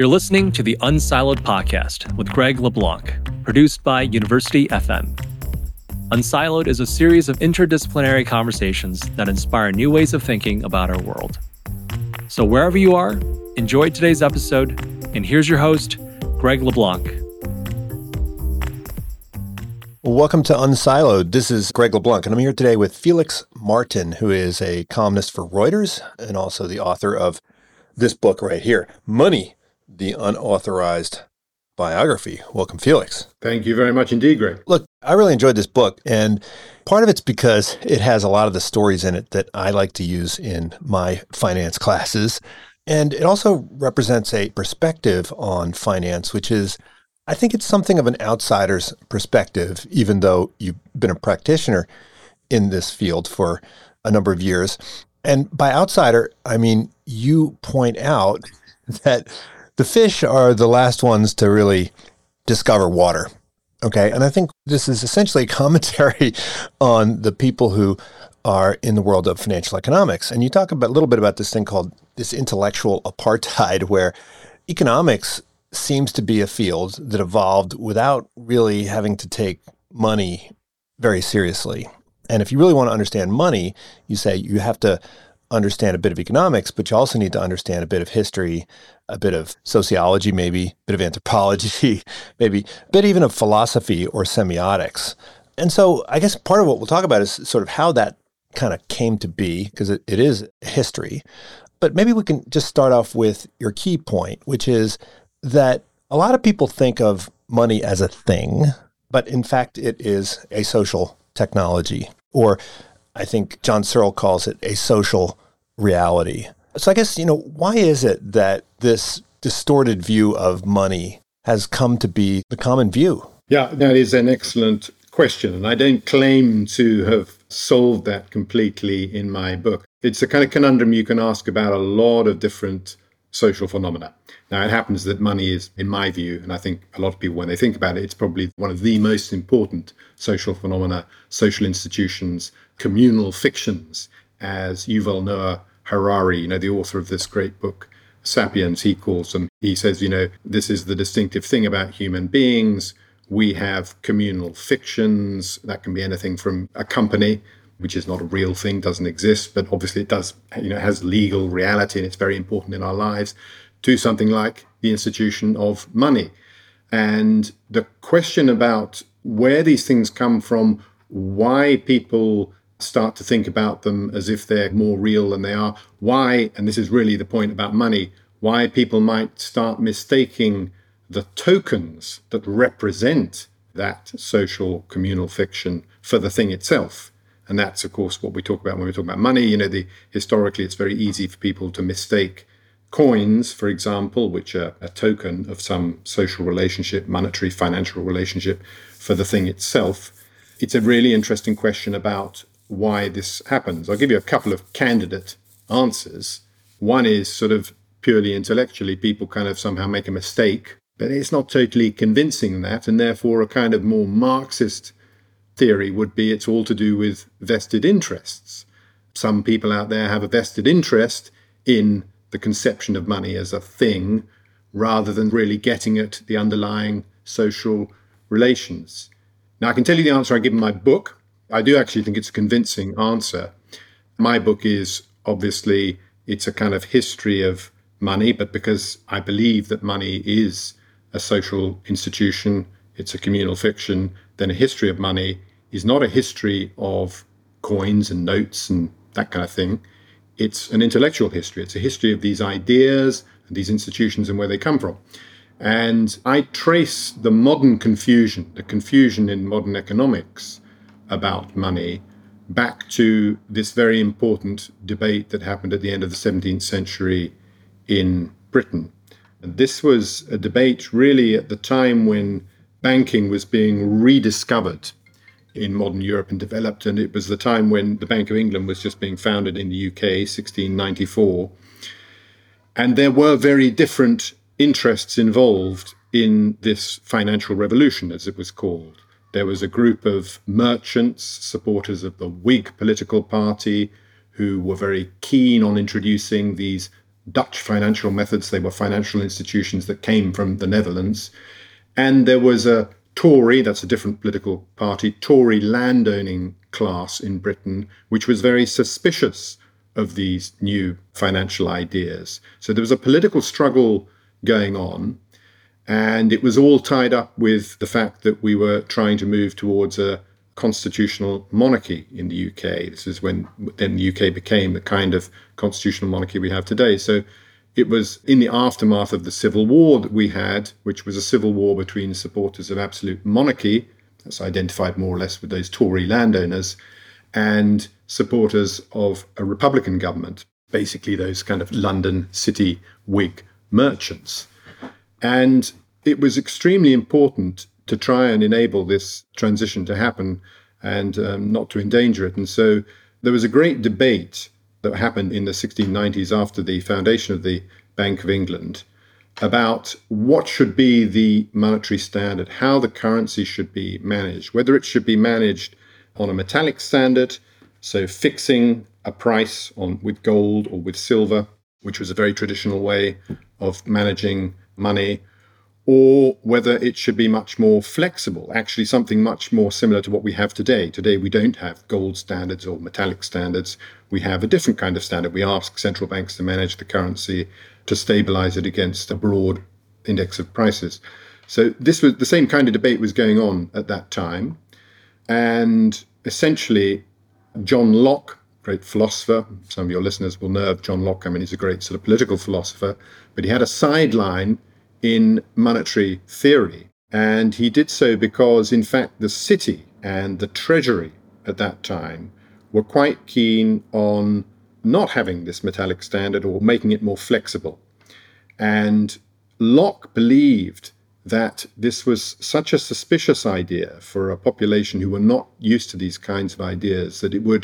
You're listening to the unSILOed Podcast with Greg LeBlanc, produced by University FM. Unsiloed is a series of interdisciplinary conversations that inspire new ways of thinking about our world. So wherever you are, enjoy today's episode, and here's your host, Greg LeBlanc. Welcome to Unsiloed. This is Greg LeBlanc, and I'm here today with Felix Martin, who is a columnist for Reuters and also the author of this book right here, Money: The Unauthorized Biography. Welcome, Felix. Thank you very much indeed, Greg. Look, I really enjoyed this book, and part of it's because it has a lot of the stories in it that I like to use in my finance classes, and it also represents a perspective on finance, which is, I think it's something of an outsider's perspective, even though you've been a practitioner in this field for a number of years. And by outsider, I mean, you point out that the fish are the last ones to really discover water, okay? And I think this is essentially a commentary on the people who are in the world of financial economics. And you talk about a little bit about this thing called this intellectual apartheid, where economics seems to be a field that evolved without really having to take money very seriously. And if you really want to understand money, you say you have to understand a bit of economics, but you also need to understand a bit of history, a bit of sociology, maybe a bit of anthropology, maybe a bit even of philosophy or semiotics. And so I guess part of what we'll talk about is sort of how that kind of came to be, because it is history. But maybe we can just start off with your key point, which is that a lot of people think of money as a thing, but in fact, it is a social technology, or I think John Searle calls it a social reality. So I guess, why is it that this distorted view of money has come to be the common view? Yeah, that is an excellent question. And I don't claim to have solved that completely in my book. It's a kind of conundrum you can ask about a lot of different social phenomena. Now, it happens that money is, in my view, and I think a lot of people, when they think about it, it's probably one of the most important social phenomena, social institutions, communal fictions, as Yuval Noah Harari, the author of this great book, Sapiens, he calls them. He says, this is the distinctive thing about human beings. We have communal fictions. That can be anything from a company, which is not a real thing, doesn't exist, but obviously it does, has legal reality and it's very important in our lives, to something like the institution of money. And the question about where these things come from, why people start to think about them as if they're more real than they are, why, and this is really the point about money, why people might start mistaking the tokens that represent that social communal fiction for the thing itself. And that's, of course, what we talk about when we talk about money. Historically, it's very easy for people to mistake coins, for example, which are a token of some social relationship, monetary, financial relationship, for the thing itself. It's a really interesting question about why this happens. I'll give you a couple of candidate answers. One is sort of purely intellectually, people kind of somehow make a mistake, but it's not totally convincing that, and therefore a kind of more Marxist theory would be it's all to do with vested interests. Some people out there have a vested interest in the conception of money as a thing rather than really getting at the underlying social relations. Now, I can tell you the answer I give in my book. I do actually think it's a convincing answer. My book is obviously, it's a kind of history of money, but because I believe that money is a social institution, it's a communal fiction, then a history of money is not a history of coins and notes and that kind of thing. It's an intellectual history. It's a history of these ideas and these institutions and where they come from. And I trace the modern confusion, in modern economics about money, back to this very important debate that happened at the end of the 17th century in Britain. And this was a debate really at the time when banking was being rediscovered in modern Europe and developed, and it was the time when the Bank of England was just being founded in the UK, 1694. And there were very different interests involved in this financial revolution, as it was called. There was a group of merchants, supporters of the Whig political party, who were very keen on introducing these Dutch financial methods. They were financial institutions that came from the Netherlands. And there was a Tory, that's a different political party, Tory landowning class in Britain, which was very suspicious of these new financial ideas. So there was a political struggle going on, and it was all tied up with the fact that we were trying to move towards a constitutional monarchy in the UK. This is when then the UK became the kind of constitutional monarchy we have today. So it was in the aftermath of the civil war that we had, which was a civil war between supporters of absolute monarchy, that's identified more or less with those Tory landowners, and supporters of a Republican government, basically those kind of London city Whig merchants. And it was extremely important to try and enable this transition to happen and not to endanger it. And so there was a great debate that happened in the 1690s after the foundation of the Bank of England about what should be the monetary standard, how the currency should be managed, whether it should be managed on a metallic standard, so fixing a price with gold or with silver, which was a very traditional way of managing money, or whether it should be much more flexible, actually something much more similar to what we have today. Today, we don't have gold standards or metallic standards. We have a different kind of standard. We ask central banks to manage the currency, to stabilize it against a broad index of prices. So this was the same kind of debate was going on at that time. And essentially, John Locke, great philosopher, some of your listeners will know of John Locke. I mean, he's a great sort of political philosopher, but he had a sideline in monetary theory. And he did so because, in fact, the city and the treasury at that time were quite keen on not having this metallic standard or making it more flexible. And Locke believed that this was such a suspicious idea for a population who were not used to these kinds of ideas that were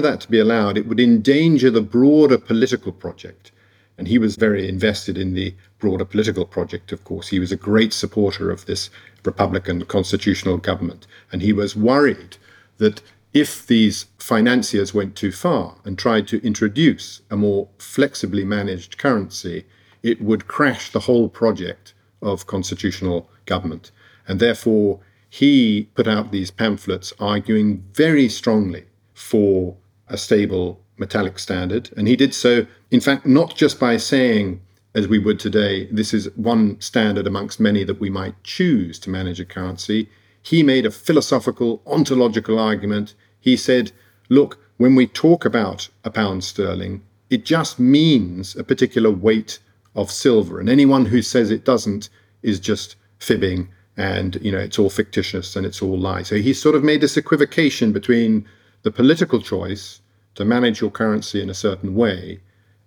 that to be allowed, it would endanger the broader political project. And he was very invested in the broader political project, of course. He was a great supporter of this Republican constitutional government. And he was worried that if these financiers went too far and tried to introduce a more flexibly managed currency, it would crash the whole project of constitutional government. And therefore, he put out these pamphlets arguing very strongly for a stable metallic standard. And he did so, in fact, not just by saying, as we would today, this is one standard amongst many that we might choose to manage a currency. He made a philosophical, ontological argument. He said, look, when we talk about a pound sterling, it just means a particular weight of silver. And anyone who says it doesn't is just fibbing and, it's all fictitious and it's all lies. So he sort of made this equivocation between the political choice to manage your currency in a certain way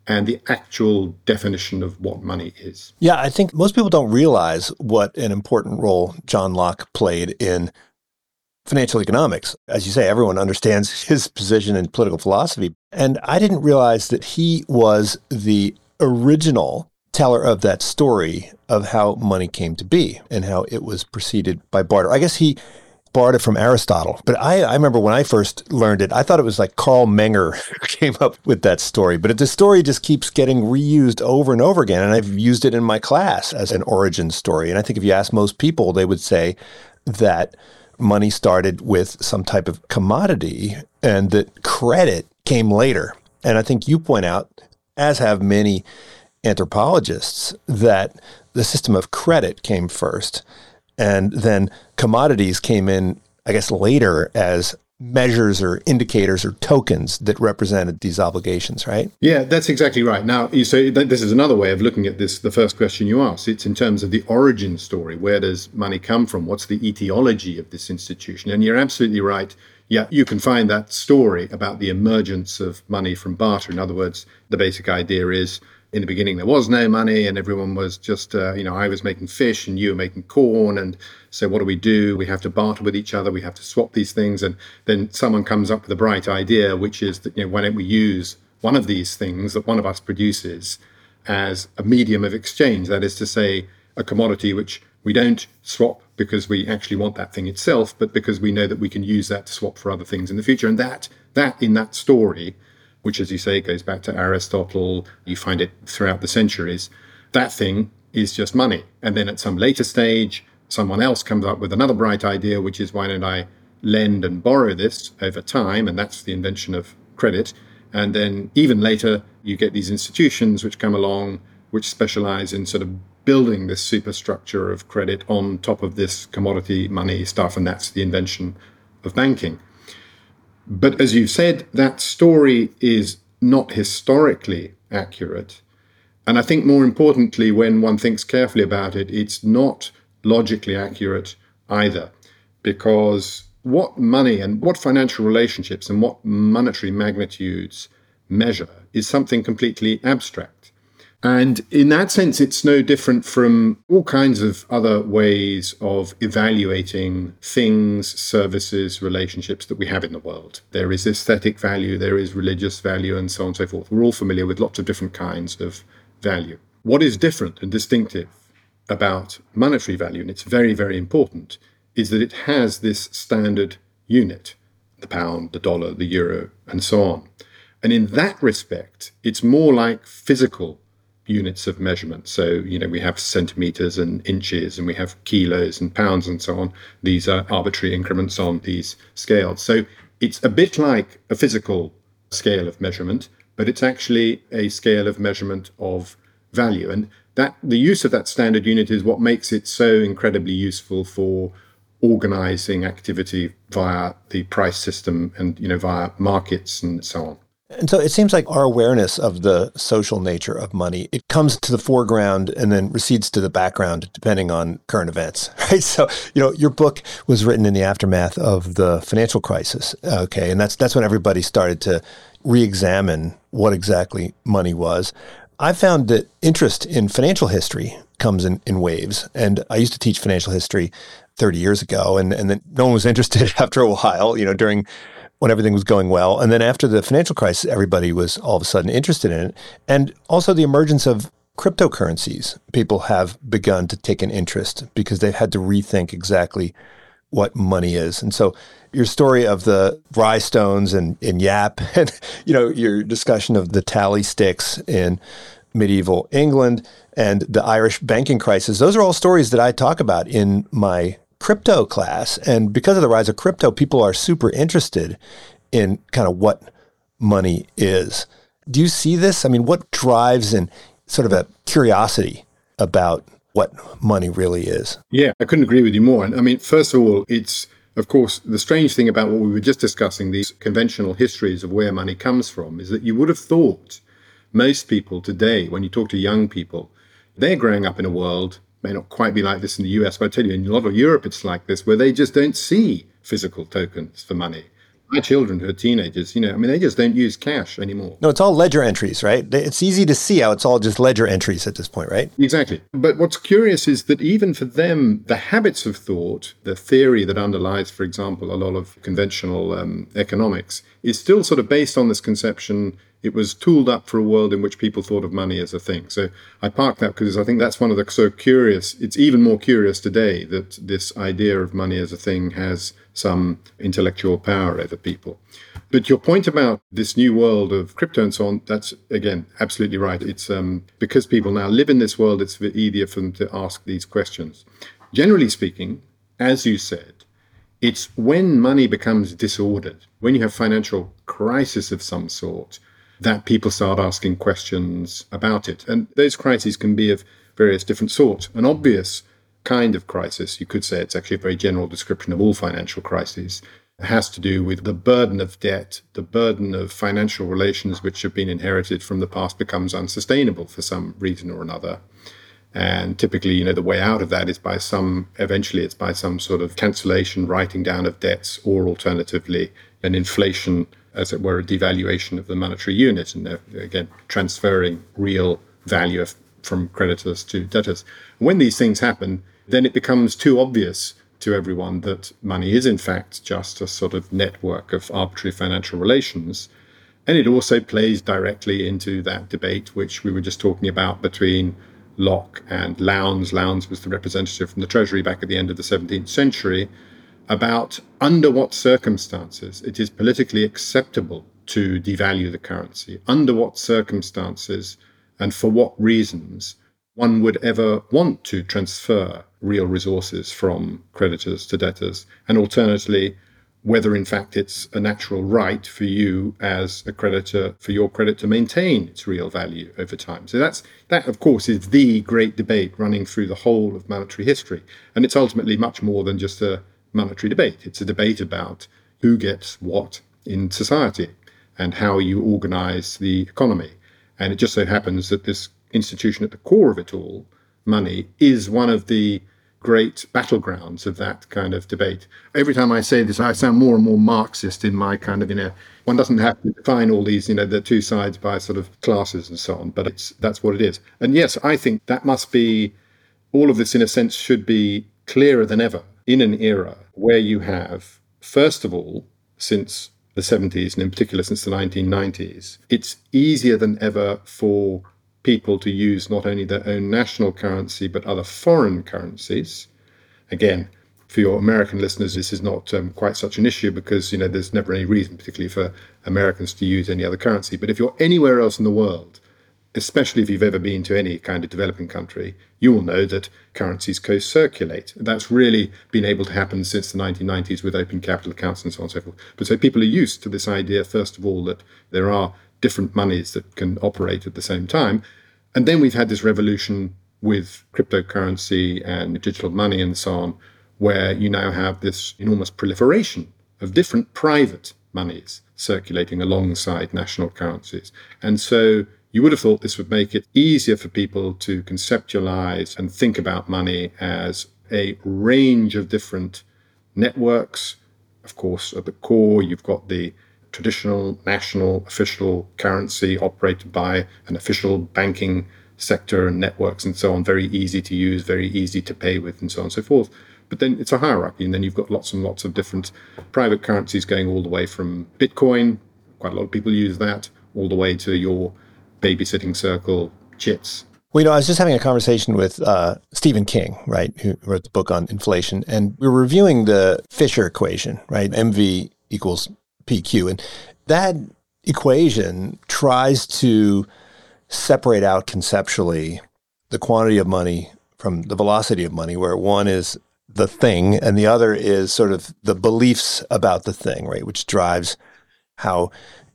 and the actual definition of what money is. Yeah, I think most people don't realize what an important role John Locke played in financial economics. As you say, everyone understands his position in political philosophy. And I didn't realize that he was the original teller of that story of how money came to be and how it was preceded by barter. I guess he borrowed it from Aristotle. But I remember when I first learned it, I thought it was like Carl Menger came up with that story. But the story just keeps getting reused over and over again. And I've used it in my class as an origin story. And I think if you ask most people, they would say that money started with some type of commodity and that credit came later. And I think you point out, as have many anthropologists, that the system of credit came first. And then commodities came in, I guess, later as measures or indicators or tokens that represented these obligations, right? Yeah, that's exactly right. Now, so this is another way of looking at this, the first question you asked. It's in terms of the origin story. Where does money come from? What's the etiology of this institution? And you're absolutely right. Yeah, you can find that story about the emergence of money from barter. In other words, the basic idea is, in the beginning, there was no money and everyone was just, I was making fish and you were making corn. And so what do? We have to barter with each other. We have to swap these things. And then someone comes up with a bright idea, which is that, why don't we use one of these things that one of us produces as a medium of exchange? That is to say, a commodity which we don't swap because we actually want that thing itself, but because we know that we can use that to swap for other things in the future. And that in that story which, as you say, goes back to Aristotle. You find it throughout the centuries. That thing is just money. And then at some later stage, someone else comes up with another bright idea, which is, why don't I lend and borrow this over time? And that's the invention of credit. And then even later, you get these institutions which come along, which specialize in sort of building this superstructure of credit on top of this commodity money stuff. And that's the invention of banking. But as you've said, that story is not historically accurate. And I think more importantly, when one thinks carefully about it, it's not logically accurate either, because what money and what financial relationships and what monetary magnitudes measure is something completely abstract. And in that sense, it's no different from all kinds of other ways of evaluating things, services, relationships that we have in the world. There is aesthetic value, there is religious value, and so on and so forth. We're all familiar with lots of different kinds of value. What is different and distinctive about monetary value, and it's very, very important, is that it has this standard unit, the pound, the dollar, the euro, and so on. And in that respect, it's more like physical units of measurement. So, you know, we have centimeters and inches, and we have kilos and pounds and so on. These are arbitrary increments on these scales. So it's a bit like a physical scale of measurement, but it's actually a scale of measurement of value. And that the use of that standard unit is what makes it so incredibly useful for organizing activity via the price system and, you know, via markets and so on. And so it seems like our awareness of the social nature of money, it comes to the foreground and then recedes to the background depending on current events, right? So, you know, your book was written in the aftermath of the financial crisis, okay? And that's when everybody started to re-examine what exactly money was. I found that interest in financial history comes in waves. And I used to teach financial history 30 years ago, and then no one was interested after a while, you know, during when everything was going well. And then after the financial crisis, everybody was all of a sudden interested in it. And also the emergence of cryptocurrencies. People have begun to take an interest because they've had to rethink exactly what money is. And so your story of the rye stones in Yap, and, you know, your discussion of the tally sticks in medieval England and the Irish banking crisis, those are all stories that I talk about in my crypto class. And because of the rise of crypto, people are super interested in kind of what money is. Do you see this? I mean, what drives in sort of a curiosity about what money really is? Yeah, I couldn't agree with you more. And I mean, first of all, it's, of course, the strange thing about what we were just discussing, these conventional histories of where money comes from, is that you would have thought most people today, when you talk to young people, they're growing up in a world, may not quite be like this in the US, but I tell you, in a lot of Europe, it's like this, where they just don't see physical tokens for money. My children who are teenagers, you know, I mean, they just don't use cash anymore. No, it's all ledger entries, right? It's easy to see how it's all just ledger entries at this point, right? Exactly. But what's curious is that even for them, the habits of thought, the theory that underlies, for example, a lot of conventional economics, is still sort of based on this conception. It was tooled up for a world in which people thought of money as a thing. So I park that because I think that's one of the so curious, it's even more curious today that this idea of money as a thing has some intellectual power over people. But your point about this new world of crypto and so on, that's, again, absolutely right. It's because people now live in this world, it's easier for them to ask these questions. Generally speaking, as you said, it's when money becomes disordered, when you have financial crisis of some sort, that people start asking questions about it. And those crises can be of various different sorts. An obvious kind of crisis, you could say it's actually a very general description of all financial crises, has to do with the burden of debt, the burden of financial relations which have been inherited from the past becomes unsustainable for some reason or another. And typically, you know, the way out of that is by some sort of cancellation, writing down of debts, or alternatively, an inflation, as it were, a devaluation of the monetary unit, and again, transferring real value from creditors to debtors. When these things happen, then it becomes too obvious to everyone that money is, in fact, just a sort of network of arbitrary financial relations. And it also plays directly into that debate, which we were just talking about between Locke and Lowndes. Lowndes was the representative from the Treasury back at the end of the 17th century, about under what circumstances it is politically acceptable to devalue the currency, under what circumstances and for what reasons one would ever want to transfer real resources from creditors to debtors, and alternatively, whether in fact it's a natural right for you as a creditor, for your credit to maintain its real value over time. So that, of course, is the great debate running through the whole of monetary history. And it's ultimately much more than just a monetary debate. It's a debate about who gets what in society and how you organize the economy. And it just so happens that this institution at the core of it all, money, is one of the great battlegrounds of that kind of debate. Every time I say this, I sound more and more Marxist in my kind of, one doesn't have to define all these, the two sides by sort of classes and so on, but that's what it is. And yes, I think that must be, all of this in a sense should be clearer than ever in an era where you have, first of all, since the 70s and in particular since the 1990s, it's easier than ever for people to use not only their own national currency, but other foreign currencies. Again, for your American listeners, this is not quite such an issue because, there's never any reason, particularly for Americans, to use any other currency. But if you're anywhere else in the world, especially if you've ever been to any kind of developing country, you will know that currencies co-circulate. That's really been able to happen since the 1990s with open capital accounts and so on and so forth. But so people are used to this idea, first of all, that there are different monies that can operate at the same time. And then we've had this revolution with cryptocurrency and digital money and so on, where you now have this enormous proliferation of different private monies circulating alongside national currencies. And so you would have thought this would make it easier for people to conceptualize and think about money as a range of different networks. Of course, at the core, you've got the traditional national official currency operated by an official banking sector and networks and so on, very easy to use, very easy to pay with and so on and so forth. But then it's a hierarchy, and then you've got lots and lots of different private currencies going all the way from Bitcoin, quite a lot of people use that, all the way to your babysitting circle, chits. Well, I was just having a conversation with Stephen King, right, who wrote the book on inflation, and we were reviewing the Fisher equation, right, MV equals PQ. And that equation tries to separate out conceptually the quantity of money from the velocity of money, where one is the thing and the other is sort of the beliefs about the thing, right, which drives how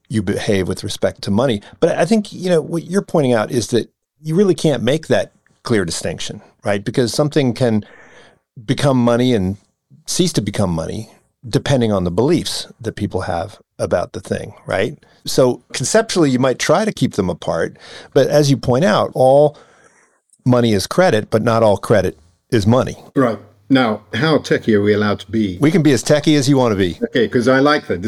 you behave with respect to money. But I think, what you're pointing out is that you really can't make that clear distinction, right? Because something can become money and cease to become money, depending on the beliefs that people have about the thing, right? So conceptually, you might try to keep them apart, but as you point out, all money is credit, but not all credit is money. Right. Now, how techie are we allowed to be? We can be as techie as you want to be. Okay, because I like that.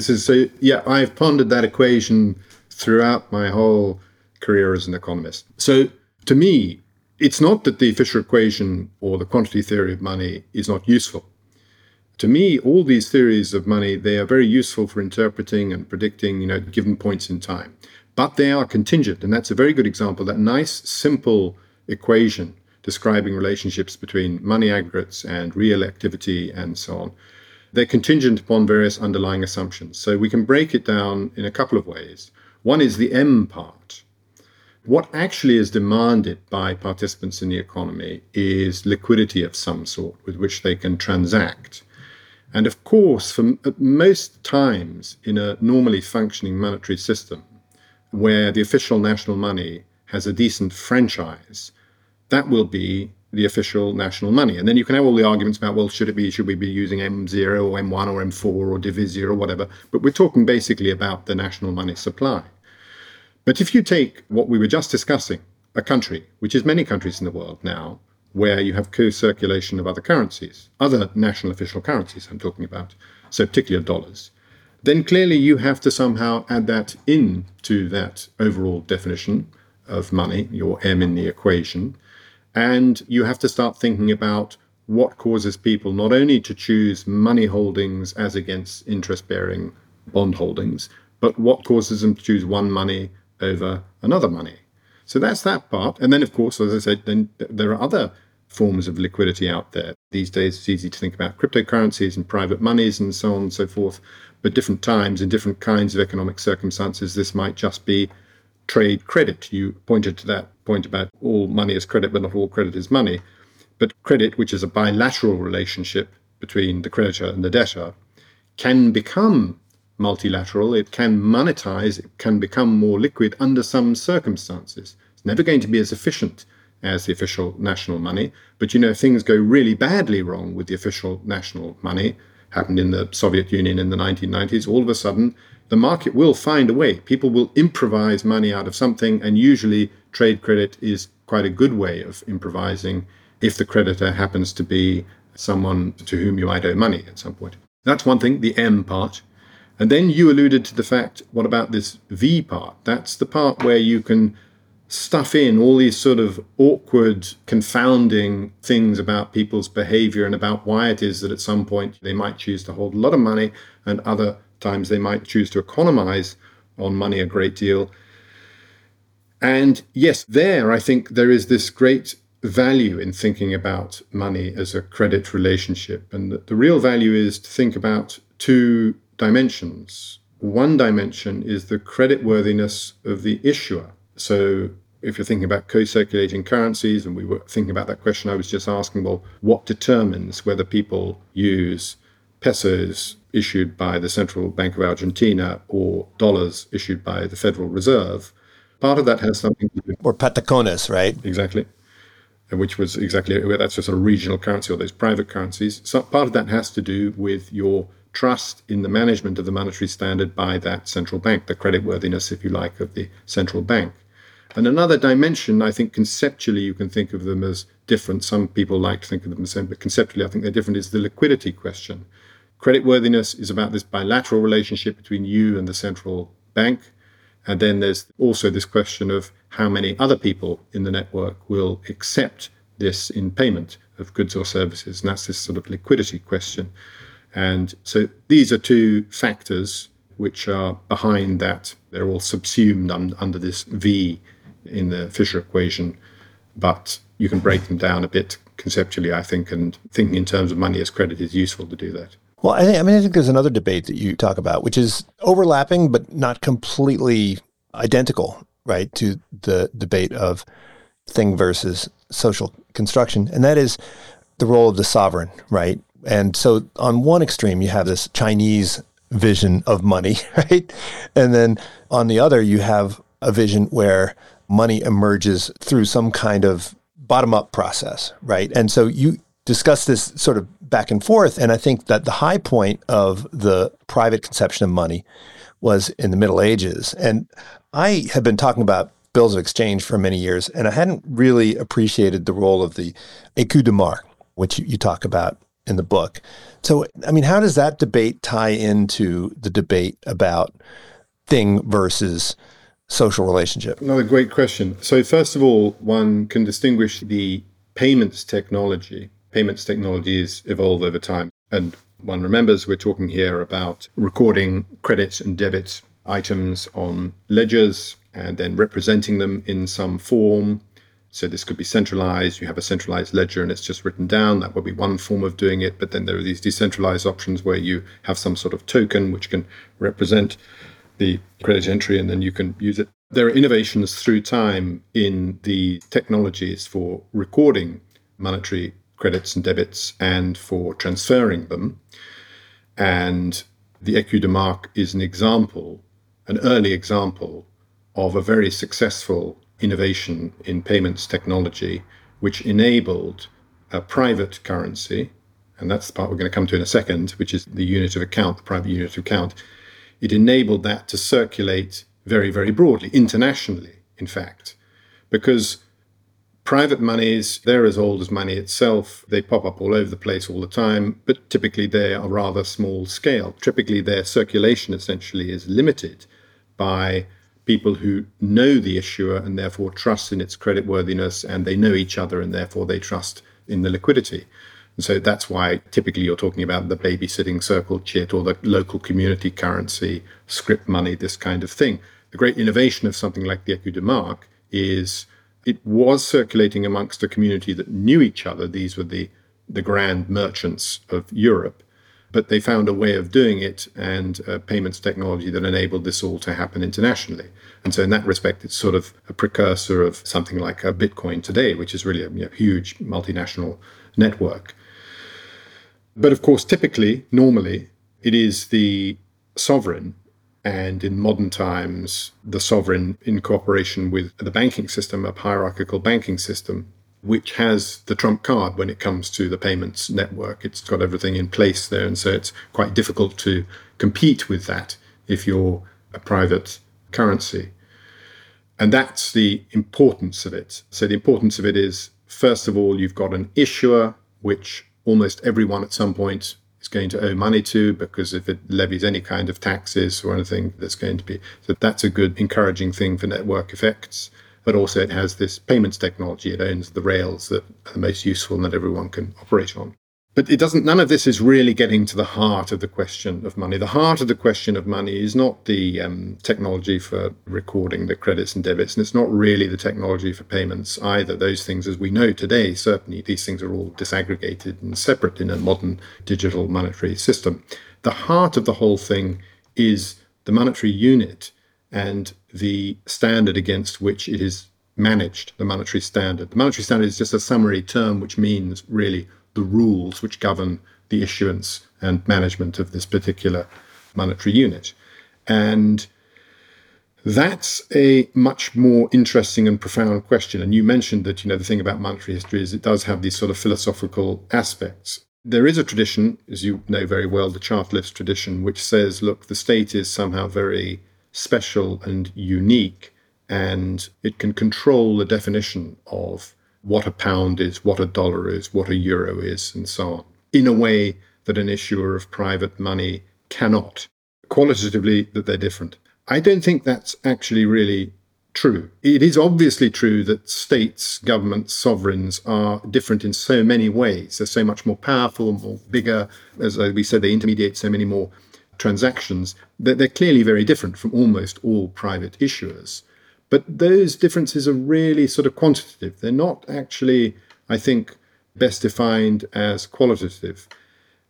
I've pondered that equation throughout my whole career as an economist. So to me, it's not that the Fisher equation or the quantity theory of money is not useful. To me, all these theories of money, they are very useful for interpreting and predicting, given points in time. But they are contingent, and that's a very good example. That nice, simple equation describing relationships between money aggregates and real activity and so on, they're contingent upon various underlying assumptions. So we can break it down in a couple of ways. One is the M part. What actually is demanded by participants in the economy is liquidity of some sort with which they can transact. And of course, for most times in a normally functioning monetary system where the official national money has a decent franchise, that will be the official national money. And then you can have all the arguments about, well, should we be using M0 or M1 or M4 or Divisia or whatever? But we're talking basically about the national money supply. But if you take what we were just discussing, a country, which is many countries in the world now, where you have co-circulation of other currencies, other national official currencies I'm talking about, so particularly of dollars, then clearly you have to somehow add that in to that overall definition of money, your M in the equation, and you have to start thinking about what causes people not only to choose money holdings as against interest-bearing bond holdings, but what causes them to choose one money over another money. So that's that part. And then, of course, as I said, then there are other forms of liquidity out there. These days, it's easy to think about cryptocurrencies and private monies and so on and so forth. at different times in different kinds of economic circumstances. This might just be trade credit. You pointed to that point about all money is credit, but not all credit is money. But credit, which is a bilateral relationship between the creditor and the debtor, can become multilateral. It can monetize. It can become more liquid under some circumstances. It's never going to be as efficient as the official national money. But, you know, if things go really badly wrong with the official national money, happened in the Soviet Union in the 1990s, all of a sudden, the market will find a way. People will improvise money out of something, and usually trade credit is quite a good way of improvising if the creditor happens to be someone to whom you might owe money at some point. That's one thing, the M part. And then you alluded to the fact, what about this V part? That's the part where you can stuff in all these sort of awkward, confounding things about people's behavior and about why it is that at some point they might choose to hold a lot of money and other times they might choose to economize on money a great deal. And yes, there, I think there is this great value in thinking about money as a credit relationship. And the real value is to think about two dimensions. One dimension is the creditworthiness of the issuer. So if you're thinking about co-circulating currencies, and we were thinking about that question I was just asking, well, what determines whether people use pesos issued by the Central Bank of Argentina or dollars issued by the Federal Reserve? Part of that has something to do... Or patacones, right? Exactly. Which was exactly, that's a sort of regional currency or those private currencies. So part of that has to do with your trust in the management of the monetary standard by that central bank, the creditworthiness, if you like, of the central bank. And another dimension, I think conceptually you can think of them as different. Some people like to think of them as same, but conceptually I think they're different, is the liquidity question. Creditworthiness is about this bilateral relationship between you and the central bank. And then there's also this question of how many other people in the network will accept this in payment of goods or services. And that's this sort of liquidity question. And so these are two factors which are behind that. They're all subsumed under this V in the Fisher equation, but you can break them down a bit conceptually, I think, and thinking in terms of money as credit is useful to do that. Well, I think there's another debate that you talk about, which is overlapping but not completely identical, right, to the debate of thing versus social construction, and that is the role of the sovereign, right? And so on one extreme, you have this Chinese vision of money, right? And then on the other, you have a vision where money emerges through some kind of bottom-up process, right? And so you discuss this sort of back and forth, and I think that the high point of the private conception of money was in the Middle Ages. And I have been talking about bills of exchange for many years, and I hadn't really appreciated the role of the écu de marque, which you talk about in the book. So, how does that debate tie into the debate about thing versus social relationship? Another great question. So first of all, one can distinguish the payments technology. Payments technologies evolve over time. And one remembers we're talking here about recording credit and debit items on ledgers and then representing them in some form. So this could be centralized. You have a centralized ledger and it's just written down. That would be one form of doing it. But then there are these decentralized options where you have some sort of token which can represent the credit entry and then you can use it. There are innovations through time in the technologies for recording monetary credits and debits and for transferring them. And the écu de marque is an example, an early example of a very successful innovation in payments technology, which enabled a private currency, and that's the part we're going to come to in a second, which is the unit of account, the private unit of account. It enabled that to circulate very, very broadly, internationally, in fact, because private monies, they're as old as money itself. They pop up all over the place all the time, but typically they are rather small scale. Typically their circulation essentially is limited by people who know the issuer and therefore trust in its creditworthiness, and they know each other and therefore they trust in the liquidity. And so that's why typically you're talking about the babysitting circle chit or the local community currency, scrip money, this kind of thing. The great innovation of something like the écu de marque is it was circulating amongst a community that knew each other. These were the grand merchants of Europe. But they found a way of doing it and payments technology that enabled this all to happen internationally. And so in that respect, it's sort of a precursor of something like a Bitcoin today, which is really a huge multinational network. But of course, typically, normally, it is the sovereign, and in modern times, the sovereign in cooperation with the banking system, a hierarchical banking system, which has the trump card when it comes to the payments network. It's got everything in place there, and so it's quite difficult to compete with that if you're a private currency. And that's the importance of it. So the importance of it is, first of all, you've got an issuer, which almost everyone at some point is going to owe money to, because if it levies any kind of taxes or anything, that's going to be... So that's a good encouraging thing for network effects. But also it has this payments technology. It owns the rails that are the most useful and that everyone can operate on. But it doesn't. None of this is really getting to the heart of the question of money. The heart of the question of money is not the technology for recording the credits and debits, and it's not really the technology for payments either. Those things, as we know today, certainly these things are all disaggregated and separate in a modern digital monetary system. The heart of the whole thing is the monetary unit and the standard against which it is managed, the monetary standard. The monetary standard is just a summary term, which means really the rules which govern the issuance and management of this particular monetary unit. And that's a much more interesting and profound question. And you mentioned that, the thing about monetary history is it does have these sort of philosophical aspects. There is a tradition, as you know very well, the Chartalist tradition, which says, look, the state is somehow very special and unique, and it can control the definition of what a pound is, what a dollar is, what a euro is, and so on, in a way that an issuer of private money cannot. Qualitatively, that they're different. I don't think that's actually really true. It is obviously true that states, governments, sovereigns are different in so many ways. They're so much more powerful, more bigger. As we said, they intermediate so many more transactions, that they're clearly very different from almost all private issuers. But those differences are really sort of quantitative. They're not actually, I think, best defined as qualitative.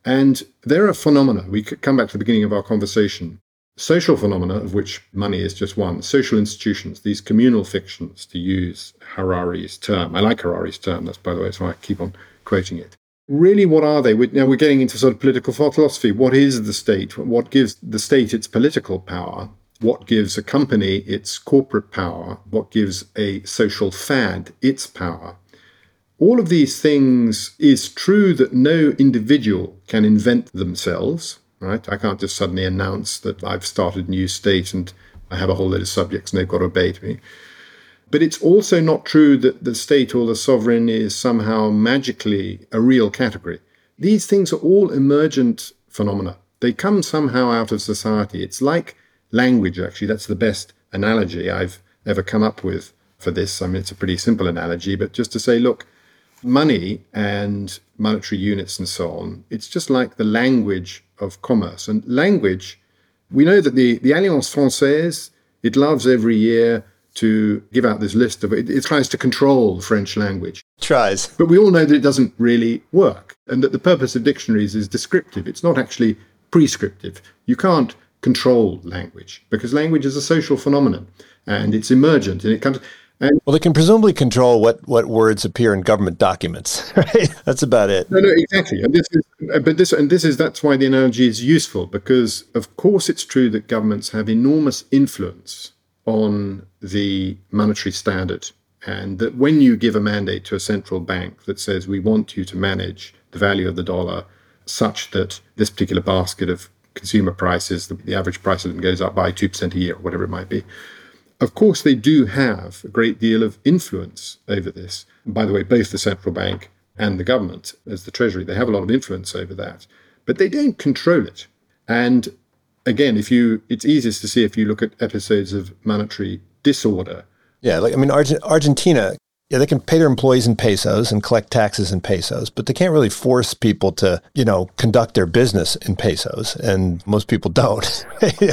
And there are phenomena. We could come back to the beginning of our conversation. Social phenomena, of which money is just one, social institutions, these communal fictions, to use Harari's term. I like Harari's term, that's, by the way, so I keep on quoting it. Really, what are they? Now, we're getting into sort of political philosophy. What is the state? What gives the state its political power? What gives a company its corporate power? What gives a social fad its power? All of these things, is true that no individual can invent themselves, right? I can't just suddenly announce that I've started a new state and I have a whole load of subjects and they've got to obey to me. But it's also not true that the state or the sovereign is somehow magically a real category. These things are all emergent phenomena. They come somehow out of society. It's like language, actually. That's the best analogy I've ever come up with for this. I mean, it's a pretty simple analogy, but just to say, look, money and monetary units and so on, it's just like the language of commerce. And language, we know that the Alliance Française, it loves every year to give out this list of it tries to control the French language. Tries. But we all know that it doesn't really work, and that the purpose of dictionaries is descriptive. It's not actually prescriptive. You can't control language, because language is a social phenomenon and it's emergent, and it comes. Well, they can presumably control what words appear in government documents, right? That's about it. No, exactly. That's why the analogy is useful, because of course it's true that governments have enormous influence on the monetary standard, and that when you give a mandate to a central bank that says we want you to manage the value of the dollar such that this particular basket of consumer prices, the average price of them goes up by 2% a year or whatever it might be, of course they do have a great deal of influence over this. And by the way, both the central bank and the government, as the Treasury, they have a lot of influence over that, but they don't control it. And again, it's easiest to see if you look at episodes of monetary disorder. Yeah, Argentina, yeah, they can pay their employees in pesos and collect taxes in pesos, but they can't really force people to, conduct their business in pesos, and most people don't.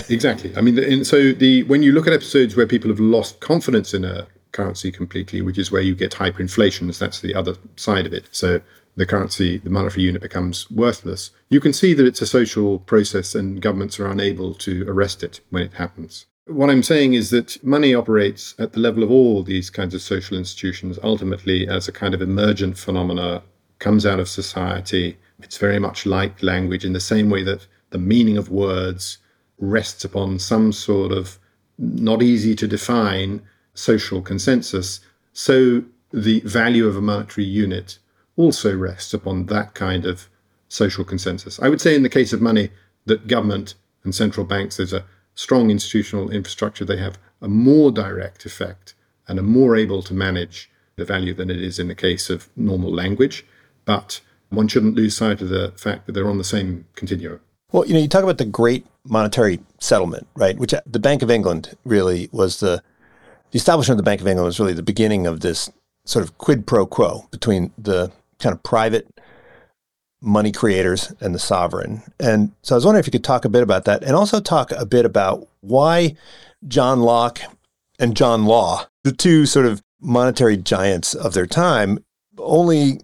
Exactly. When you look at episodes where people have lost confidence in a currency completely, which is where you get hyperinflations, that's the other side of it. So the currency, the monetary unit, becomes worthless, you can see that it's a social process and governments are unable to arrest it when it happens. What I'm saying is that money operates at the level of all these kinds of social institutions, ultimately as a kind of emergent phenomena, comes out of society. It's very much like language in the same way that the meaning of words rests upon some sort of not easy to define social consensus. So the value of a monetary unit also rests upon that kind of social consensus. I would say in the case of money that government and central banks, there's a strong institutional infrastructure. They have a more direct effect and are more able to manage the value than it is in the case of normal language. But one shouldn't lose sight of the fact that they're on the same continuum. Well, you talk about the great monetary settlement, right? Which the Bank of England really was the establishment of the Bank of England was really the beginning of this sort of quid pro quo between the kind of private money creators and the sovereign. And so I was wondering if you could talk a bit about that and also talk a bit about why John Locke and John Law, the two sort of monetary giants of their time, only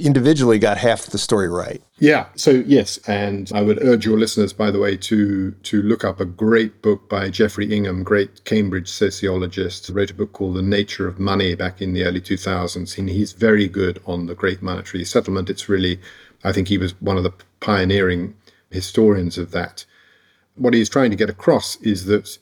individually got half the story right. Yeah. So yes, and I would urge your listeners, by the way, to look up a great book by Geoffrey Ingham, great Cambridge sociologist, who wrote a book called The Nature of Money back in the early 2000s. And he's very good on the great monetary settlement. It's really, I think he was one of the pioneering historians of that. What he's trying to get across is that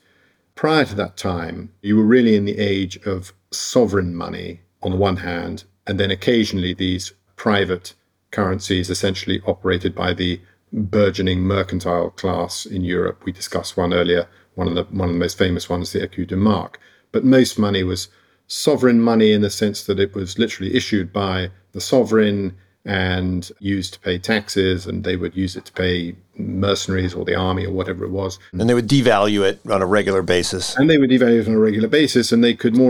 prior to that time, you were really in the age of sovereign money on the one hand, and then occasionally these private currencies essentially operated by the burgeoning mercantile class in Europe. We discussed one earlier, one of the most famous ones, the écu de marque. But most money was sovereign money in the sense that it was literally issued by the sovereign and used to pay taxes, and they would use it to pay mercenaries or the army or whatever it was. And they would devalue it on a regular basis. And they could more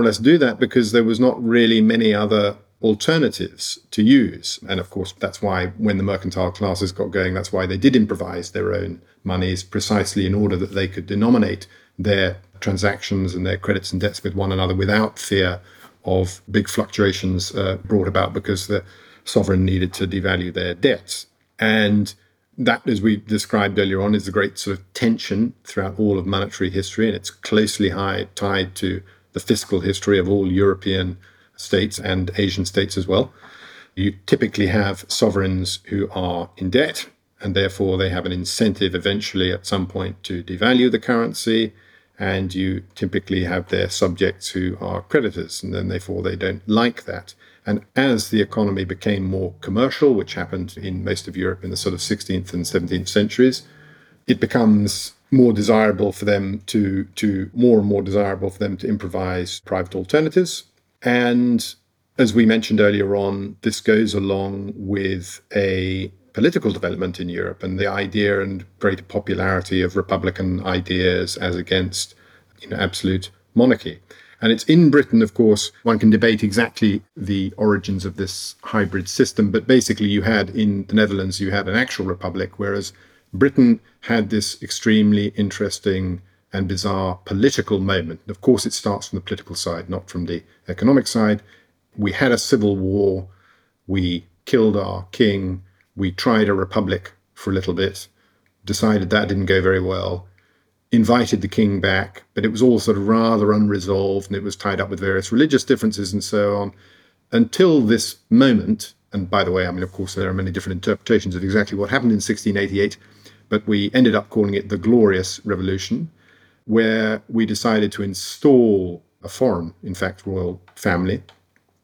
or less do that because there was not really many other alternatives to use. And of course, that's why when the mercantile classes got going, that's why they did improvise their own monies, precisely in order that they could denominate their transactions and their credits and debts with one another without fear of big fluctuations brought about because the sovereign needed to devalue their debts. And that, as we described earlier on, is the great sort of tension throughout all of monetary history. And it's closely tied to the fiscal history of all European states and Asian states as well. You typically have sovereigns who are in debt, and therefore they have an incentive eventually at some point to devalue the currency, and you typically have their subjects who are creditors, and then therefore they don't like that. And as the economy became more commercial, which happened in most of Europe in the sort of 16th and 17th centuries, it becomes more desirable for them to improvise private alternatives. And as we mentioned earlier on, this goes along with a political development in Europe and the idea and greater popularity of Republican ideas as against absolute monarchy. And it's in Britain, of course, one can debate exactly the origins of this hybrid system, but basically you had in the Netherlands, you had an actual republic, whereas Britain had this extremely interesting and bizarre political moment. Of course, it starts from the political side, not from the economic side. We had a civil war. We killed our king. We tried a republic for a little bit, decided that didn't go very well, invited the king back, but it was all sort of rather unresolved, and it was tied up with various religious differences and so on, until this moment. And by the way, of course, there are many different interpretations of exactly what happened in 1688, but we ended up calling it the Glorious Revolution, where we decided to install a foreign, in fact, royal family,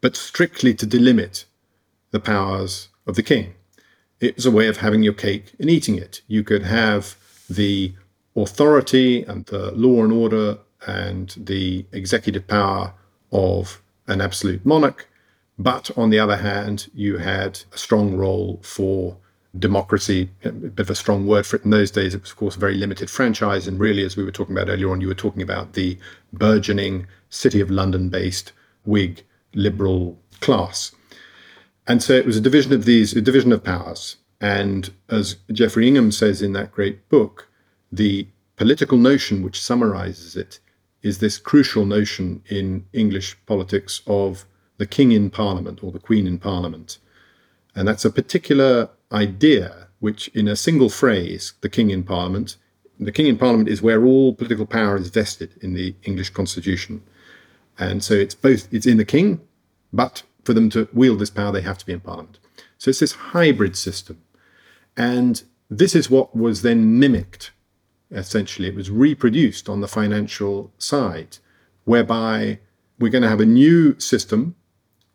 but strictly to delimit the powers of the king. It was a way of having your cake and eating it. You could have the authority and the law and order and the executive power of an absolute monarch, but on the other hand, you had a strong role for democracy, a bit of a strong word for it in those days. It was, of course, a very limited franchise. And really, as we were talking about earlier on, you were talking about the burgeoning City of London-based Whig liberal class. And so it was a division of powers. And as Geoffrey Ingham says in that great book, the political notion which summarizes it is this crucial notion in English politics of the king in parliament or the queen in parliament. And that's a particular idea which, in a single phrase, the king in parliament, is where all political power is vested in the English constitution. And so it's both, it's in the king, but for them to wield this power, they have to be in parliament. So it's this hybrid system. And this is what was then mimicked, essentially. It was reproduced on the financial side, whereby we're going to have a new system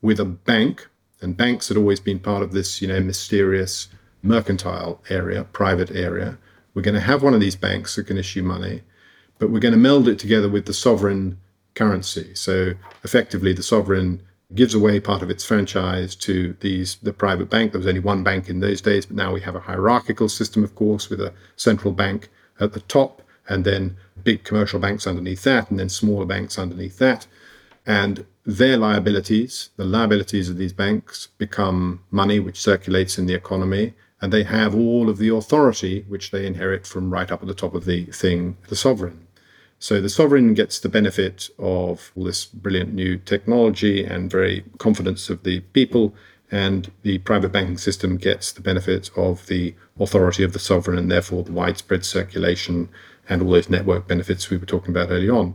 with a bank, and banks had always been part of this, mysterious mercantile area, private area. We're going to have one of these banks that can issue money, but we're going to meld it together with the sovereign currency. So effectively, the sovereign gives away part of its franchise to the private bank. There was only one bank in those days, but now we have a hierarchical system, of course, with a central bank at the top, and then big commercial banks underneath that, and then smaller banks underneath that. And their liabilities, the liabilities of these banks, become money which circulates in the economy, and they have all of the authority which they inherit from right up at the top of the thing, the sovereign. So the sovereign gets the benefit of all this brilliant new technology and very confidence of the people, and the private banking system gets the benefit of the authority of the sovereign and therefore the widespread circulation and all those network benefits we were talking about early on.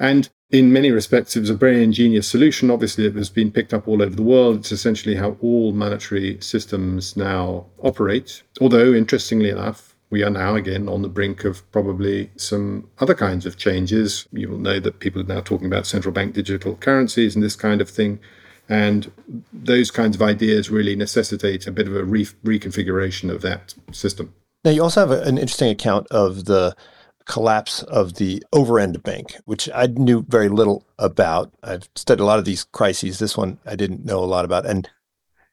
And in many respects, it was a very ingenious solution. Obviously, it has been picked up all over the world. It's essentially how all monetary systems now operate, although, interestingly enough, we are now, again, on the brink of probably some other kinds of changes. You will know that people are now talking about central bank digital currencies and this kind of thing. And those kinds of ideas really necessitate a bit of a reconfiguration of that system. Now, you also have an interesting account of the collapse of the Overend Bank, which I knew very little about. I've studied a lot of these crises. This one I didn't know a lot about. And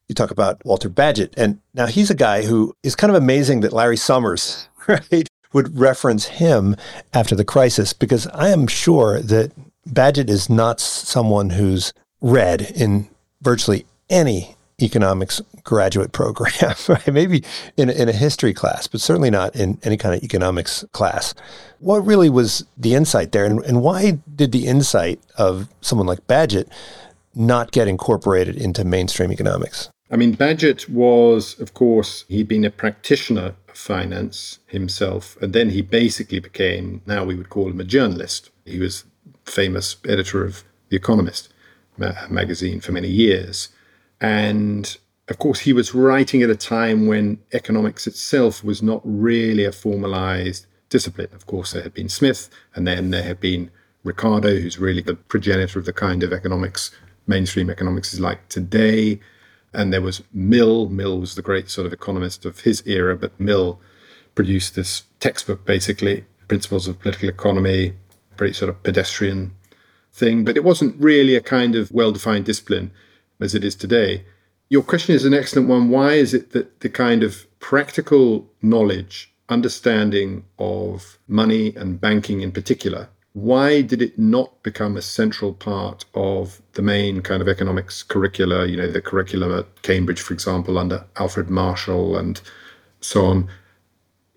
you talk about Walter Bagehot. And now he's a guy who is kind of amazing that Larry Summers, right, would reference him after the crisis, because I am sure that Bagehot is not someone who's read in virtually any economics graduate program, right? Maybe in a history class, but certainly not in any kind of economics class. What really was the insight there? And why did the insight of someone like Bagehot not get incorporated into mainstream economics? I mean, Bagehot was, of course, he'd been a practitioner of finance himself, and then he basically became, now we would call him a journalist. He was famous editor of The Economist magazine for many years. And, of course, he was writing at a time when economics itself was not really a formalized discipline. Of course, there had been Smith, and then there had been Ricardo, who's really the progenitor of the kind of economics mainstream economics is like today. And there was Mill. Mill was the great sort of economist of his era, but Mill produced this textbook, basically, Principles of Political Economy, pretty sort of pedestrian thing. But it wasn't really a kind of well-defined discipline as it is today. Your question is an excellent one. Why is it that the kind of practical knowledge, understanding of money and banking in particular, why did it not become a central part of the main kind of economics curricula, the curriculum at Cambridge, for example, under Alfred Marshall and so on?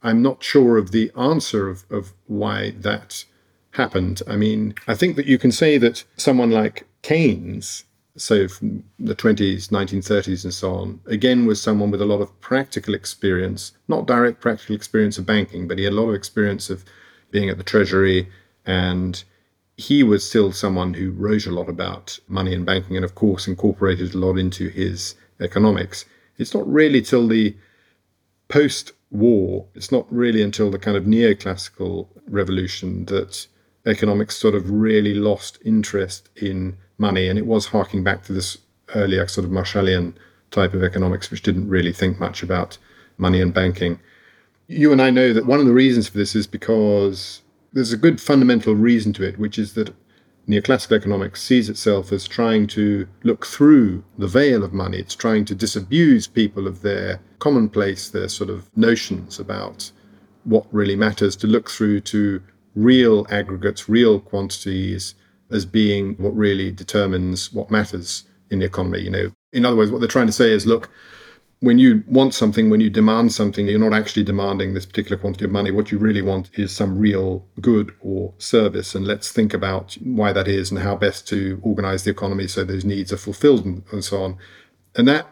I'm not sure of the answer of why that happened. I mean, I think that you can say that someone like Keynes, so from the 20s, 1930s and so on, again, was someone with a lot of practical experience, not direct practical experience of banking, but he had a lot of experience of being at the Treasury. And he was still someone who wrote a lot about money and banking and, of course, incorporated a lot into his economics. It's not really till the post-war, it's not really until the kind of neoclassical revolution that economics sort of really lost interest in money. And it was harking back to this earlier sort of Marshallian type of economics, which didn't really think much about money and banking. You and I know that one of the reasons for this is because there's a good fundamental reason to it, which is that neoclassical economics sees itself as trying to look through the veil of money. It's trying to disabuse people of their commonplace, their sort of notions about what really matters, to look through to real aggregates, real quantities as being what really determines what matters in the economy. In other words, what they're trying to say is, look, when you want something, when you demand something, you're not actually demanding this particular quantity of money. What you really want is some real good or service. And let's think about why that is and how best to organize the economy so those needs are fulfilled and so on. And that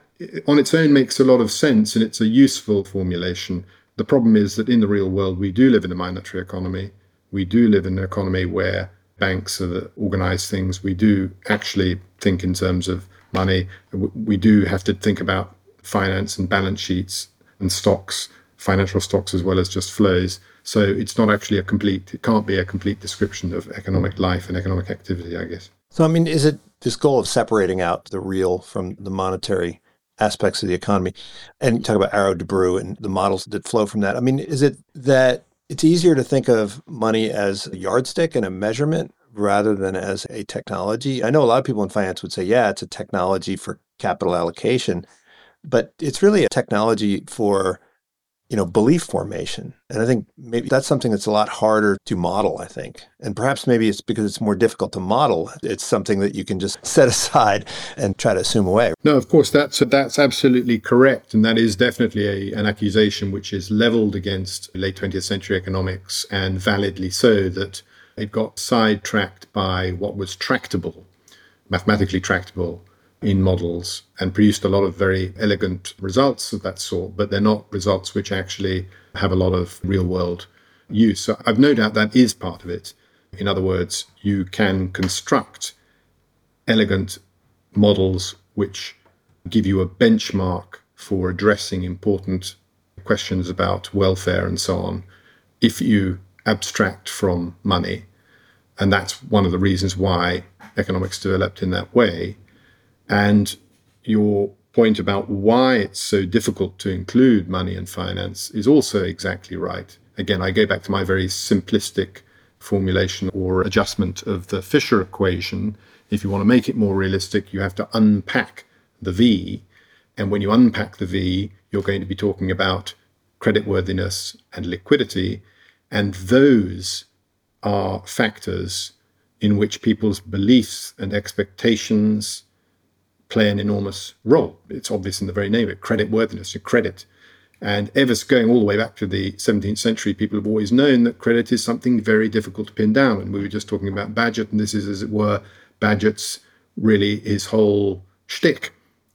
on its own makes a lot of sense, and it's a useful formulation. The problem is that in the real world, we do live in a monetary economy. We do live in an economy where banks organize things. We do actually think in terms of money. We do have to think about finance and balance sheets and stocks, financial stocks, as well as just flows. So it's not actually it can't be a complete description of economic life and economic activity, I guess. So, I mean, is it this goal of separating out the real from the monetary aspects of the economy? And you talk about Arrow Debreu and the models that flow from that. I mean, is it that it's easier to think of money as a yardstick and a measurement rather than as a technology? I know a lot of people in finance would say, yeah, it's a technology for capital allocation, but it's really a technology for, you know, belief formation. And I think maybe that's something that's a lot harder to model, I think. And perhaps maybe it's because it's more difficult to model. It's something that you can just set aside and try to assume away. No, of course, that's absolutely correct. And that is definitely an accusation which is leveled against late 20th century economics, and validly so, that it got sidetracked by what was tractable, mathematically tractable, in models, and produced a lot of very elegant results of that sort, but they're not results which actually have a lot of real-world use. So I've no doubt that is part of it. In other words, you can construct elegant models which give you a benchmark for addressing important questions about welfare and so on, if you abstract from money. And that's one of the reasons why economics developed in that way. And your point about why it's so difficult to include money and finance is also exactly right. Again, I go back to my very simplistic formulation or adjustment of the Fisher equation. If you want to make it more realistic, you have to unpack the V. And when you unpack the V, you're going to be talking about creditworthiness and liquidity. And those are factors in which people's beliefs and expectations play an enormous role. It's obvious in the very name of it, creditworthiness, your credit. And ever going all the way back to the 17th century, people have always known that credit is something very difficult to pin down. And we were just talking about Bagehot, and this is, as it were, Bagehot's really his whole shtick,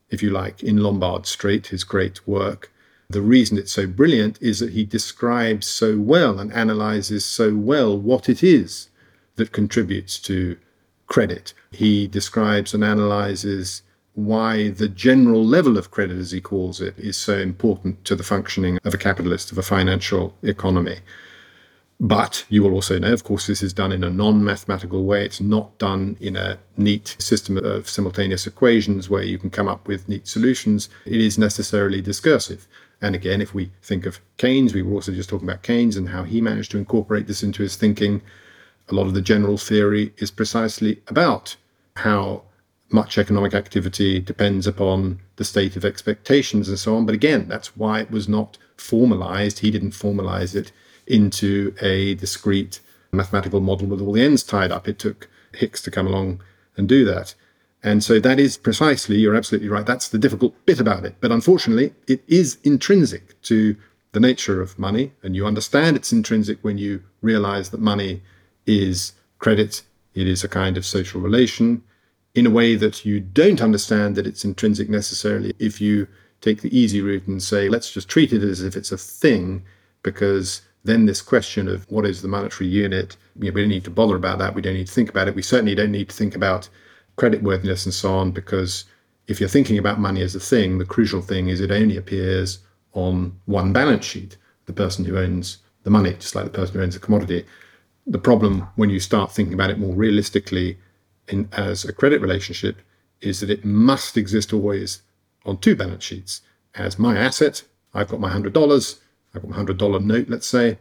if you like, in Lombard Street, his great work. The reason it's so brilliant is that he describes so well and analyzes so well what it is that contributes to credit. He describes and analyzes why the general level of credit, as he calls it, is so important to the functioning of a capitalist, of a financial economy. But you will also know, of course, this is done in a non-mathematical way. It's not done in a neat system of simultaneous equations where you can come up with neat solutions. It is necessarily discursive. And again, if we think of Keynes, we were also just talking about Keynes and how he managed to incorporate this into his thinking. A lot of the general theory is precisely about how much economic activity depends upon the state of expectations and so on. But again, that's why it was not formalized. He didn't formalize it into a discrete mathematical model with all the ends tied up. It took Hicks to come along and do that. And so that is precisely, you're absolutely right, that's the difficult bit about it. But unfortunately, it is intrinsic to the nature of money. And you understand it's intrinsic when you realize that money is credit. It is a kind of social relation, in a way that you don't understand that it's intrinsic necessarily if you take the easy route and say, let's just treat it as if it's a thing, because then this question of what is the monetary unit, we don't need to bother about that. We don't need to think about it. We certainly don't need to think about creditworthiness and so on, because if you're thinking about money as a thing, the crucial thing is it only appears on one balance sheet, the person who owns the money, just like the person who owns the commodity. The problem when you start thinking about it more realistically as a credit relationship is that it must exist always on two balance sheets. As my asset, I've got my $100, I've got my $100 note, let's say,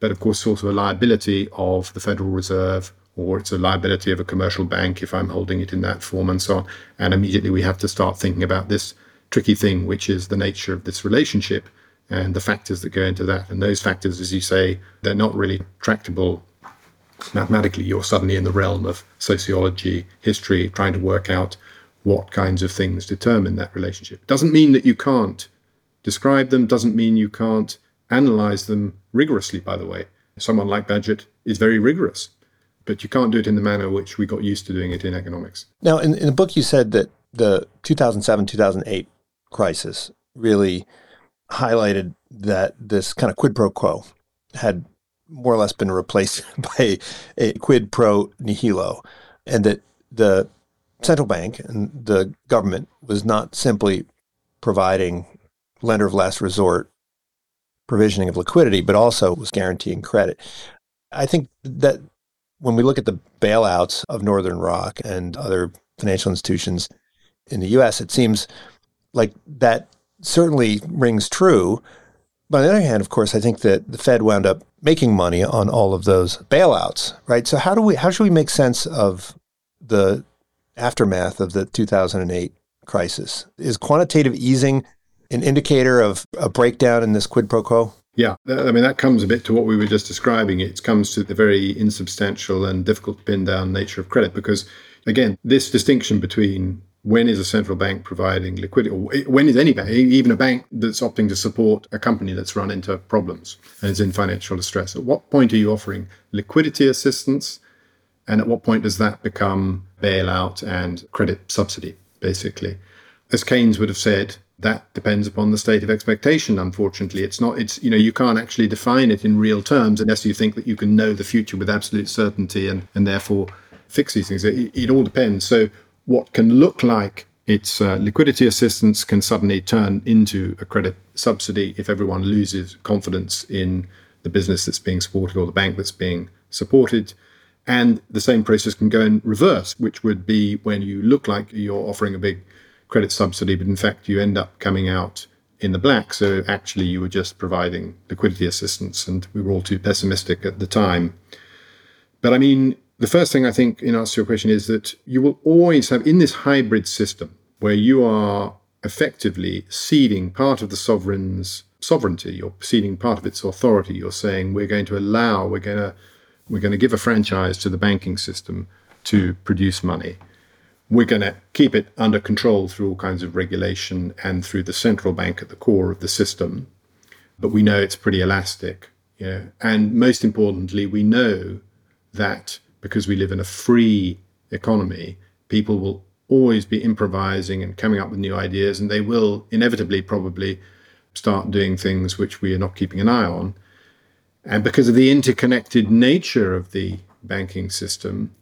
but of course it's also a liability of the Federal Reserve, or it's a liability of a commercial bank if I'm holding it in that form and so on. And immediately we have to start thinking about this tricky thing, which is the nature of this relationship and the factors that go into that. And those factors, as you say, they're not really tractable mathematically. You're suddenly in the realm of sociology, history, trying to work out what kinds of things determine that relationship. Doesn't mean that you can't describe them, doesn't mean you can't analyze them rigorously, by the way. Someone like Bagehot is very rigorous, but you can't do it in the manner which we got used to doing it in economics. Now, in the book, you said that the 2007-2008 crisis really highlighted that this kind of quid pro quo had more or less been replaced by a quid pro nihilo, and that the central bank and the government was not simply providing lender of last resort provisioning of liquidity, but also was guaranteeing credit. I think that when we look at the bailouts of Northern Rock and other financial institutions in the U.S., it seems like that certainly rings true. But on the other hand, of course, I think that the Fed wound up making money on all of those bailouts, right? So how should we make sense of the aftermath of the 2008 crisis? Is quantitative easing an indicator of a breakdown in this quid pro quo? Yeah, I mean, that comes a bit to what we were just describing. It comes to the very insubstantial and difficult to pin down nature of credit, because, again, this distinction between when is a central bank providing liquidity, or when is any bank, even a bank that's opting to support a company that's run into problems and is in financial distress, at what point are you offering liquidity assistance, and at what point does that become bailout and credit subsidy, basically? As Keynes would have said, that depends upon the state of expectation, unfortunately. You can't actually define it in real terms unless you think that you can know the future with absolute certainty and therefore fix these things. It all depends. So what can look like it's liquidity assistance can suddenly turn into a credit subsidy if everyone loses confidence in the business that's being supported or the bank that's being supported. And the same process can go in reverse, which would be when you look like you're offering a big credit subsidy, but in fact you end up coming out in the black. So actually you were just providing liquidity assistance, and we were all too pessimistic at the time. But I mean, the first thing I think in answer to your question is that you will always have in this hybrid system where you are effectively ceding part of the sovereign's sovereignty, you're ceding part of its authority, you're saying we're going to give a franchise to the banking system to produce money. We're going to keep it under control through all kinds of regulation and through the central bank at the core of the system. But we know it's pretty elastic. Yeah. And most importantly, we know that because we live in a free economy, people will always be improvising and coming up with new ideas, and they will inevitably probably start doing things which we are not keeping an eye on. And because of the interconnected nature of the banking system,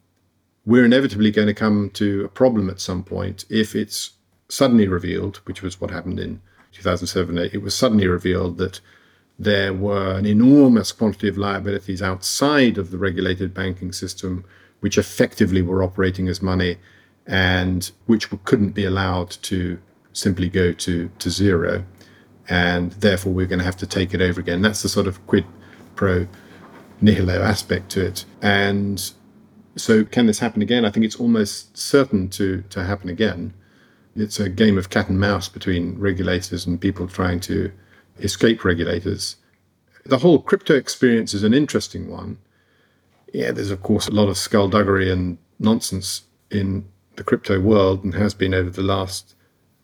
we're inevitably going to come to a problem at some point if it's suddenly revealed, which was what happened in 2007-8, it was suddenly revealed that there were an enormous quantity of liabilities outside of the regulated banking system, which effectively were operating as money and which couldn't be allowed to simply go to zero. And therefore, we're going to have to take it over again. That's the sort of quid pro nihilo aspect to it. And so can this happen again? I think it's almost certain to happen again. It's a game of cat and mouse between regulators and people trying to escape regulators. The whole crypto experience is an interesting one. Yeah, there's, of course, a lot of skullduggery and nonsense in the crypto world and has been over the last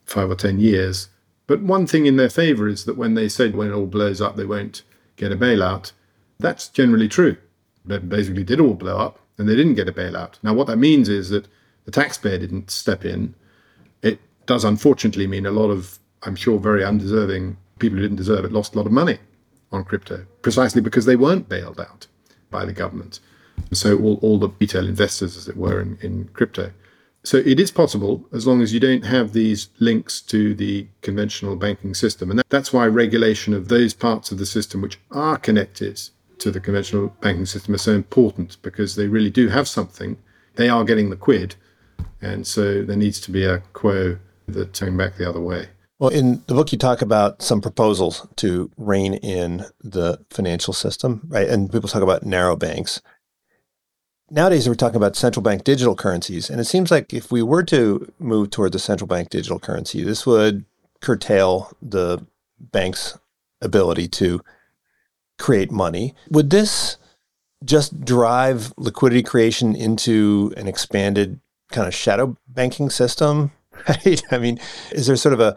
5 or 10 years. But one thing in their favor is that when they said when it all blows up, they won't get a bailout, that's generally true. They basically did all blow up, and they didn't get a bailout. Now, what that means is that the taxpayer didn't step in. It does unfortunately mean a lot of, I'm sure, very undeserving people who didn't deserve it lost a lot of money on crypto, precisely because they weren't bailed out by the government. So all the retail investors, as it were, in crypto. So it is possible as long as you don't have these links to the conventional banking system. And that's why regulation of those parts of the system which are connected to the conventional banking system is so important, because they really do have something. They are getting the quid, and so there needs to be a quo that turn back the other way. Well, in the book, you talk about some proposals to rein in the financial system, right? And people talk about narrow banks. Nowadays, we're talking about central bank digital currencies, and it seems like if we were to move toward the central bank digital currency, this would curtail the bank's ability to create money. Would this just drive liquidity creation into an expanded kind of shadow banking system, right? I mean, is there sort of a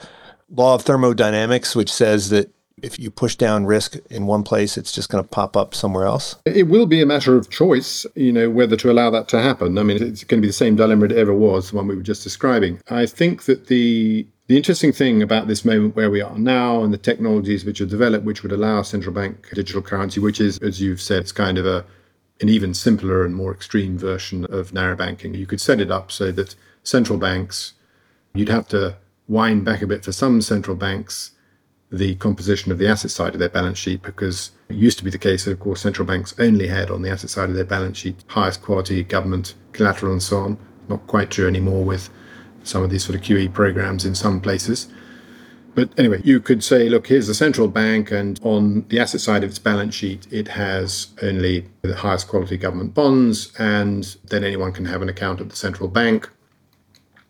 law of thermodynamics which says that if you push down risk in one place, it's just going to pop up somewhere else? It will be a matter of choice, whether to allow that to happen. I mean, it's going to be the same dilemma it ever was, the one we were just describing. I think that the The interesting thing about this moment where we are now and the technologies which are developed, which would allow central bank digital currency, which is, as you've said, it's kind of an even simpler and more extreme version of narrow banking. You could set it up so that central banks, you'd have to wind back a bit for some central banks, the composition of the asset side of their balance sheet, because it used to be the case that, of course, central banks only had on the asset side of their balance sheet highest quality government collateral and so on. Not quite true anymore with some of these sort of QE programs in some places. But anyway, you could say, look, here's the central bank, and on the asset side of its balance sheet, it has only the highest quality government bonds, and then anyone can have an account at the central bank,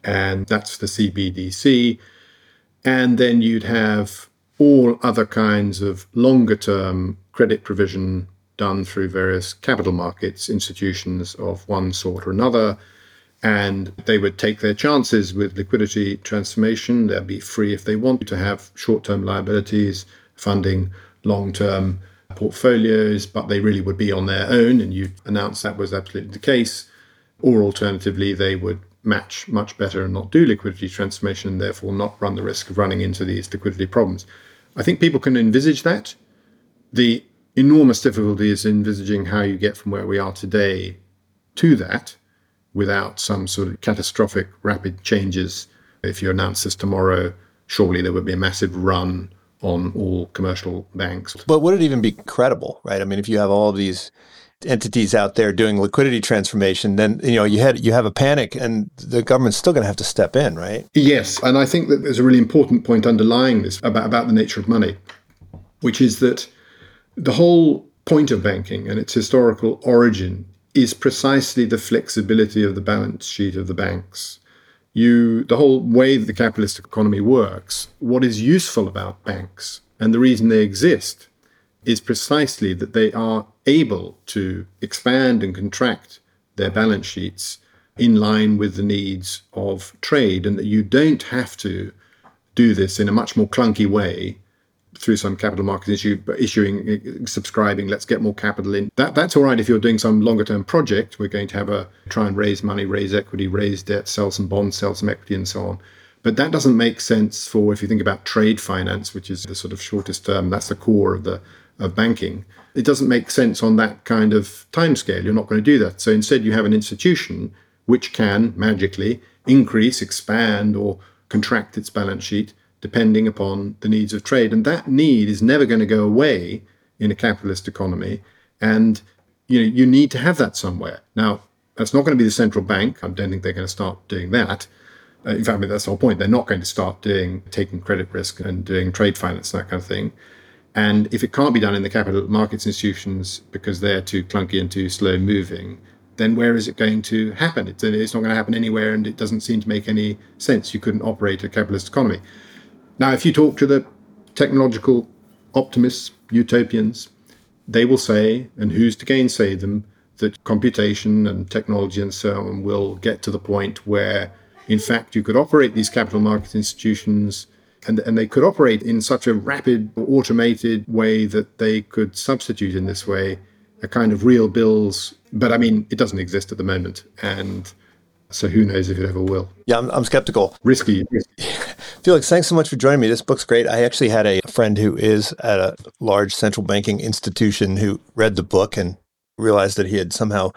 and that's the CBDC. And then you'd have all other kinds of longer-term credit provision done through various capital markets institutions of one sort or another, and they would take their chances with liquidity transformation. They'd be free if they want to have short-term liabilities, funding long-term portfolios, but they really would be on their own, and you announced that was absolutely the case. Or alternatively, they would match much better and not do liquidity transformation and therefore not run the risk of running into these liquidity problems. I think people can envisage that. The enormous difficulty is envisaging how you get from where we are today to that without some sort of catastrophic rapid changes. If you announce this tomorrow, surely there would be a massive run on all commercial banks. But would it even be credible, right? I mean, if you have all these entities out there doing liquidity transformation, then you have a panic and the government's still going to have to step in, right? Yes, and I think that there's a really important point underlying this about the nature of money, which is that the whole point of banking and its historical origin is precisely the flexibility of the balance sheet of the banks. The whole way the capitalist economy works, what is useful about banks and the reason they exist is precisely that they are able to expand and contract their balance sheets in line with the needs of trade, and that you don't have to do this in a much more clunky way through some capital market issuing, subscribing, let's get more capital in. That's all right if you're doing some longer-term project. We're going to have try and raise money, raise equity, raise debt, sell some bonds, sell some equity, and so on. But that doesn't make sense for, if you think about trade finance, which is the sort of shortest term, that's the core of banking. It doesn't make sense on that kind of timescale. You're not going to do that. So instead you have an institution which can magically increase, expand, or contract its balance sheet depending upon the needs of trade. And that need is never going to go away in a capitalist economy. And you need to have that somewhere. Now, that's not going to be the central bank. I don't think they're going to start doing that. In fact, that's the whole point. They're not going to start taking credit risk and doing trade finance, that kind of thing. And if it can't be done in the capital markets institutions because they're too clunky and too slow moving, then where is it going to happen? It's not going to happen anywhere, and it doesn't seem to make any sense. You couldn't operate a capitalist economy. Now, if you talk to the technological optimists, utopians, they will say, and who's to gainsay them, that computation and technology and so on will get to the point where, in fact, you could operate these capital markets institutions and they could operate in such a rapid, automated way that they could substitute in this way a kind of real bills. But I mean, it doesn't exist at the moment. And so who knows if it ever will. Yeah, I'm skeptical. Risky. Felix, thanks so much for joining me. This book's great. I actually had a friend who is at a large central banking institution who read the book and realized that he had somehow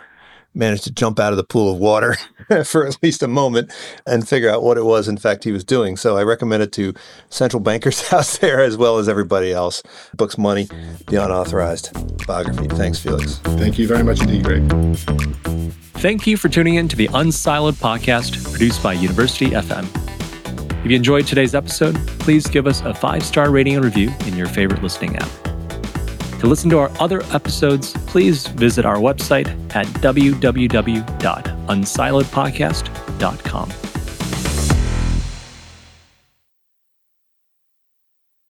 managed to jump out of the pool of water for at least a moment and figure out what it was, in fact, he was doing. So I recommend it to central bankers out there as well as everybody else. The book's Money, the Unauthorized Biography. Thanks, Felix. Thank you very much indeed, Greg. Thank you for tuning in to the Unsiloed Podcast, produced by University FM. If you enjoyed today's episode, please give us a 5-star rating and review in your favorite listening app. To listen to our other episodes, please visit our website at www.unsiloedpodcast.com.